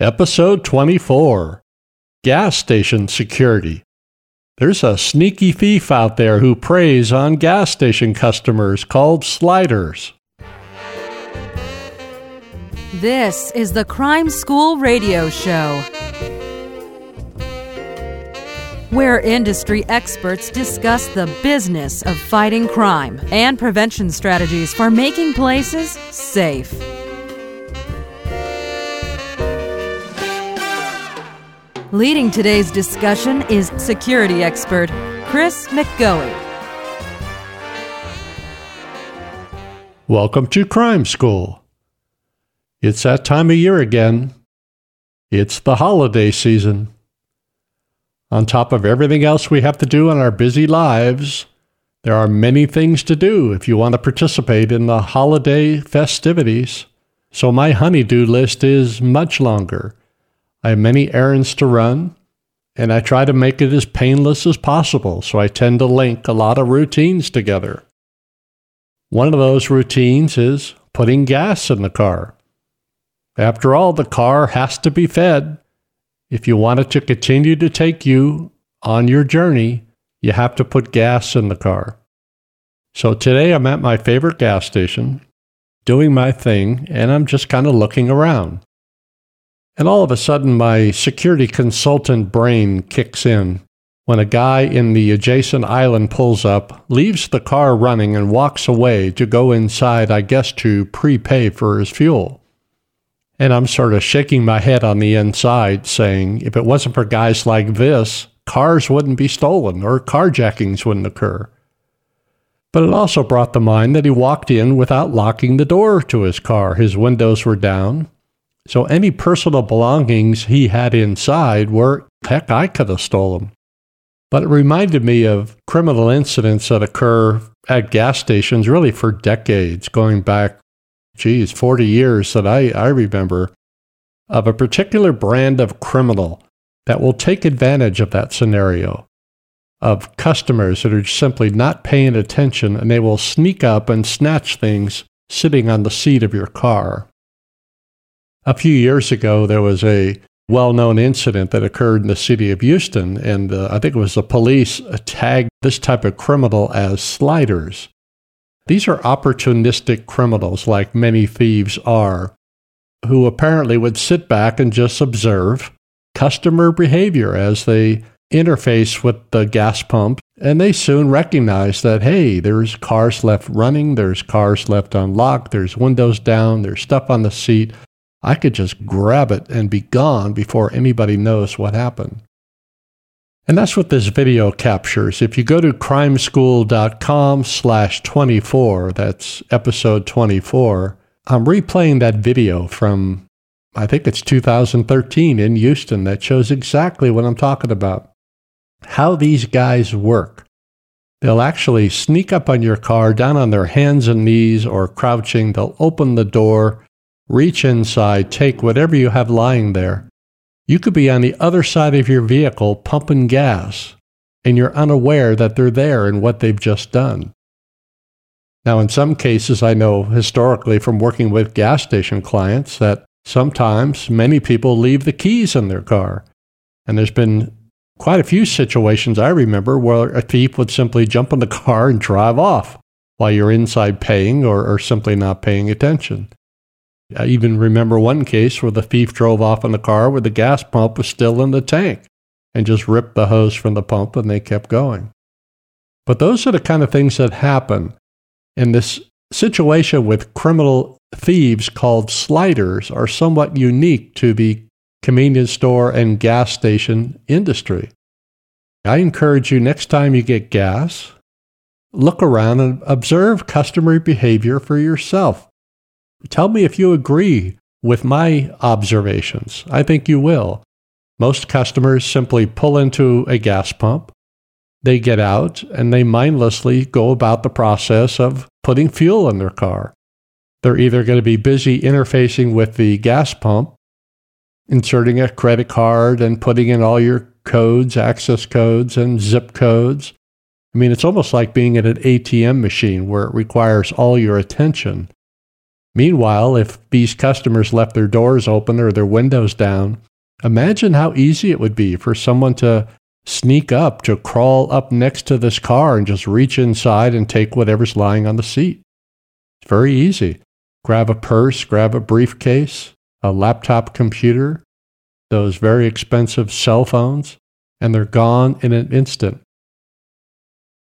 Episode 24, Gas Station Security. There's a sneaky thief out there who preys on gas station customers called sliders. This is the Crime School Radio Show, where industry experts discuss the business of fighting crime and prevention strategies for making places safe. Leading today's discussion is security expert Chris McGoey. Welcome to Crime School. It's that time of year again. It's the holiday season. On top of everything else we have to do in our busy lives, there are many things to do if you want to participate in the holiday festivities. So my honey-do list is much longer. I have many errands to run, and I try to make it as painless as possible, so I tend to link a lot of routines together. One of those routines is putting gas in the car. After all, the car has to be fed. If you want it to continue to take you on your journey, you have to put gas in the car. So today I'm at my favorite gas station, doing my thing, and I'm just kind of looking around. And all of a sudden, my security consultant brain kicks in when a guy in the adjacent island pulls up, leaves the car running, and walks away to go inside, I guess, to prepay for his fuel. And I'm sort of shaking my head on the inside, saying, if it wasn't for guys like this, cars wouldn't be stolen or carjackings wouldn't occur. But it also brought to mind that he walked in without locking the door to his car. His windows were down. So any personal belongings he had inside were, heck, I could have stolen. But it reminded me of criminal incidents that occur at gas stations really for decades, going back, 40 years that I remember, of a particular brand of criminal that will take advantage of that scenario, of customers that are simply not paying attention, and they will sneak up and snatch things sitting on the seat of your car. A few years ago, there was a well-known incident that occurred in the city of Houston, and I think it was the police tagged this type of criminal as sliders. These are opportunistic criminals, like many thieves are, who apparently would sit back and just observe customer behavior as they interface with the gas pump, and they soon recognize that, hey, there's cars left running, there's cars left unlocked, there's windows down, there's stuff on the seat. I could just grab it and be gone before anybody knows what happened. And that's what this video captures. If you go to crimeschool.com/24, that's episode 24, I'm replaying that video from, I think it's 2013 in Houston, that shows exactly what I'm talking about. How these guys work. They'll actually sneak up on your car, down on their hands and knees or crouching. They'll open the door, reach inside, take whatever you have lying there. You could be on the other side of your vehicle pumping gas, and you're unaware that they're there and what they've just done. Now, in some cases, I know historically from working with gas station clients that sometimes many people leave the keys in their car. And there's been quite a few situations I remember where a thief would simply jump in the car and drive off while you're inside paying or simply not paying attention. I even remember one case where the thief drove off in the car where the gas pump was still in the tank and just ripped the hose from the pump and they kept going. But those are the kind of things that happen. And this situation with criminal thieves called sliders are somewhat unique to the convenience store and gas station industry. I encourage you, next time you get gas, look around and observe customer behavior for yourself. Tell me if you agree with my observations. I think you will. Most customers simply pull into a gas pump, they get out, and they mindlessly go about the process of putting fuel in their car. They're either going to be busy interfacing with the gas pump, inserting a credit card and putting in all your codes, access codes, and zip codes. I mean, it's almost like being at an ATM machine where it requires all your attention. Meanwhile, if these customers left their doors open or their windows down, imagine how easy it would be for someone to sneak up, to crawl up next to this car and just reach inside and take whatever's lying on the seat. It's very easy. Grab a purse, grab a briefcase, a laptop computer, those very expensive cell phones, and they're gone in an instant.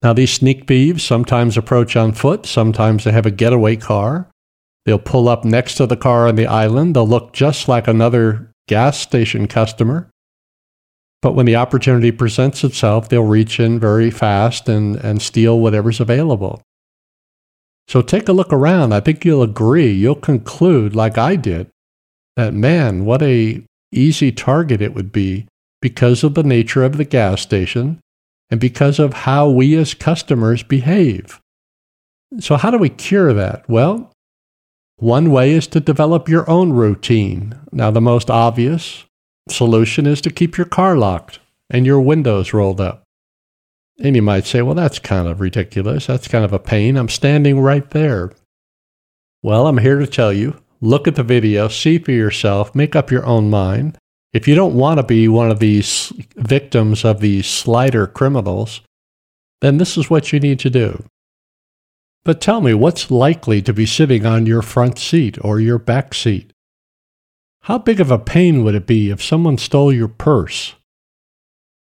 Now, these sneak thieves sometimes approach on foot, sometimes they have a getaway car. They'll pull up next to the car on the island. They'll look just like another gas station customer. But when the opportunity presents itself, they'll reach in very fast and steal whatever's available. So take a look around. I think you'll agree. You'll conclude, like I did, that, man, what an easy target it would be because of the nature of the gas station and because of how we as customers behave. So how do we cure that? Well, one way is to develop your own routine. Now, the most obvious solution is to keep your car locked and your windows rolled up. And you might say, well, that's kind of ridiculous. That's kind of a pain. I'm standing right there. Well, I'm here to tell you, look at the video, see for yourself, make up your own mind. If you don't want to be one of these victims of these slider criminals, then this is what you need to do. But tell me, what's likely to be sitting on your front seat or your back seat? How big of a pain would it be if someone stole your purse?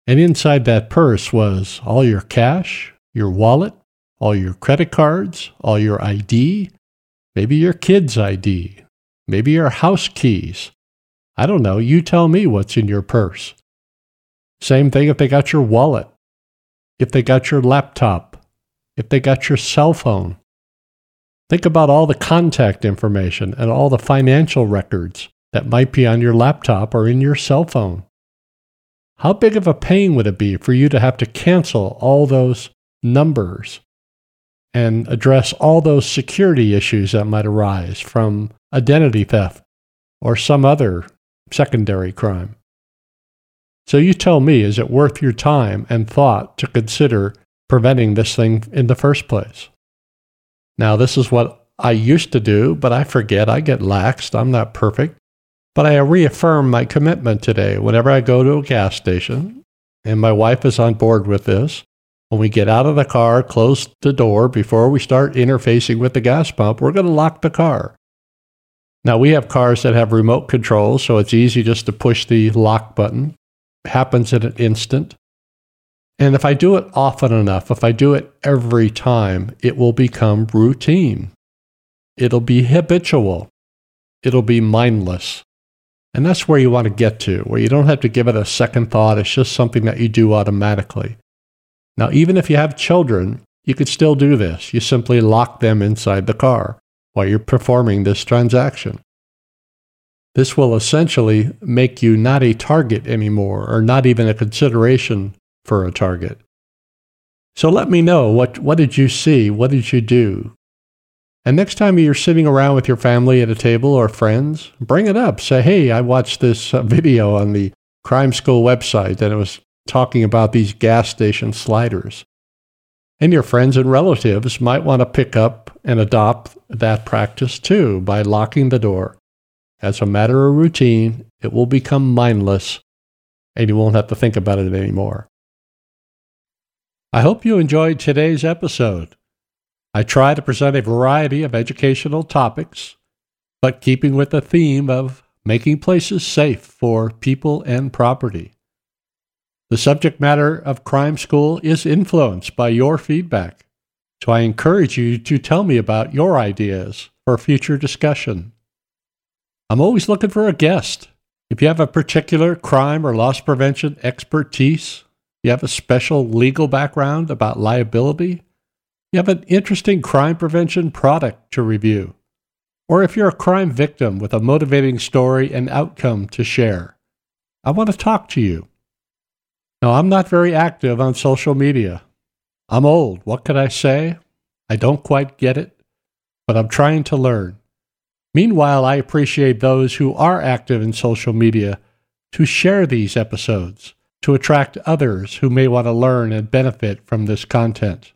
And inside that purse was all your cash, your wallet, all your credit cards, all your ID, maybe your kid's ID, maybe your house keys. I don't know. You tell me what's in your purse. Same thing if they got your wallet, if they got your laptop, if they got your cell phone. Think about all the contact information and all the financial records that might be on your laptop or in your cell phone. How big of a pain would it be for you to have to cancel all those numbers and address all those security issues that might arise from identity theft or some other secondary crime? So you tell me, is it worth your time and thought to consider preventing this thing in the first place? Now, this is what I used to do, but I forget. I get laxed. I'm not perfect. But I reaffirm my commitment today. Whenever I go to a gas station, and my wife is on board with this, when we get out of the car, close the door before we start interfacing with the gas pump, we're going to lock the car. Now, we have cars that have remote control, so it's easy just to push the lock button. It happens in an instant. And if I do it often enough, if I do it every time, it will become routine. It'll be habitual. It'll be mindless. And that's where you want to get to, where you don't have to give it a second thought. It's just something that you do automatically. Now, even if you have children, you could still do this. You simply lock them inside the car while you're performing this transaction. This will essentially make you not a target anymore, or not even a consideration for a target. So let me know, what did you see? What did you do? And next time you're sitting around with your family at a table or friends, bring it up. Say, hey, I watched this video on the Crime School website, and it was talking about these gas station sliders. And your friends and relatives might want to pick up and adopt that practice too by locking the door. As a matter of routine, it will become mindless, and you won't have to think about it anymore. I hope you enjoyed today's episode. I try to present a variety of educational topics, but keeping with the theme of making places safe for people and property. The subject matter of Crime School is influenced by your feedback, so I encourage you to tell me about your ideas for future discussion. I'm always looking for a guest. If you have a particular crime or loss prevention expertise, you have a special legal background about liability, you have an interesting crime prevention product to review, or if you're a crime victim with a motivating story and outcome to share, I want to talk to you. Now, I'm not very active on social media. I'm old. What could I say? I don't quite get it, but I'm trying to learn. Meanwhile, I appreciate those who are active in social media to share these episodes, to attract others who may want to learn and benefit from this content.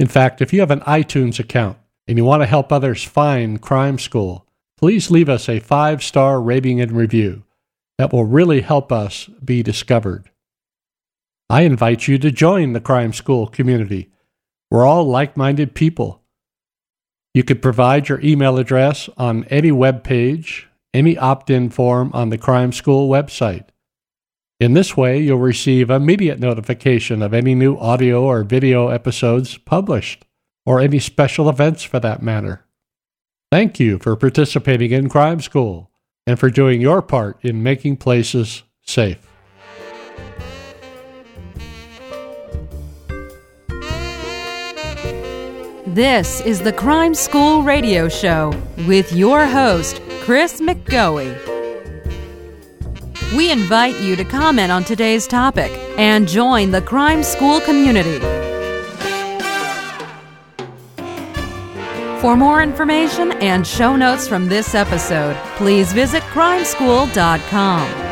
In fact, if you have an iTunes account, and you want to help others find Crime School, please leave us a 5-star rating and review. That will really help us be discovered. I invite you to join the Crime School community. We're all like-minded people. You could provide your email address on any web page, any opt-in form on the Crime School website. In this way, you'll receive immediate notification of any new audio or video episodes published, or any special events for that matter. Thank you for participating in Crime School and for doing your part in making places safe. This is the Crime School Radio Show with your host, Chris McGoey. We invite you to comment on today's topic and join the Crime School community. For more information and show notes from this episode, please visit crimeschool.com.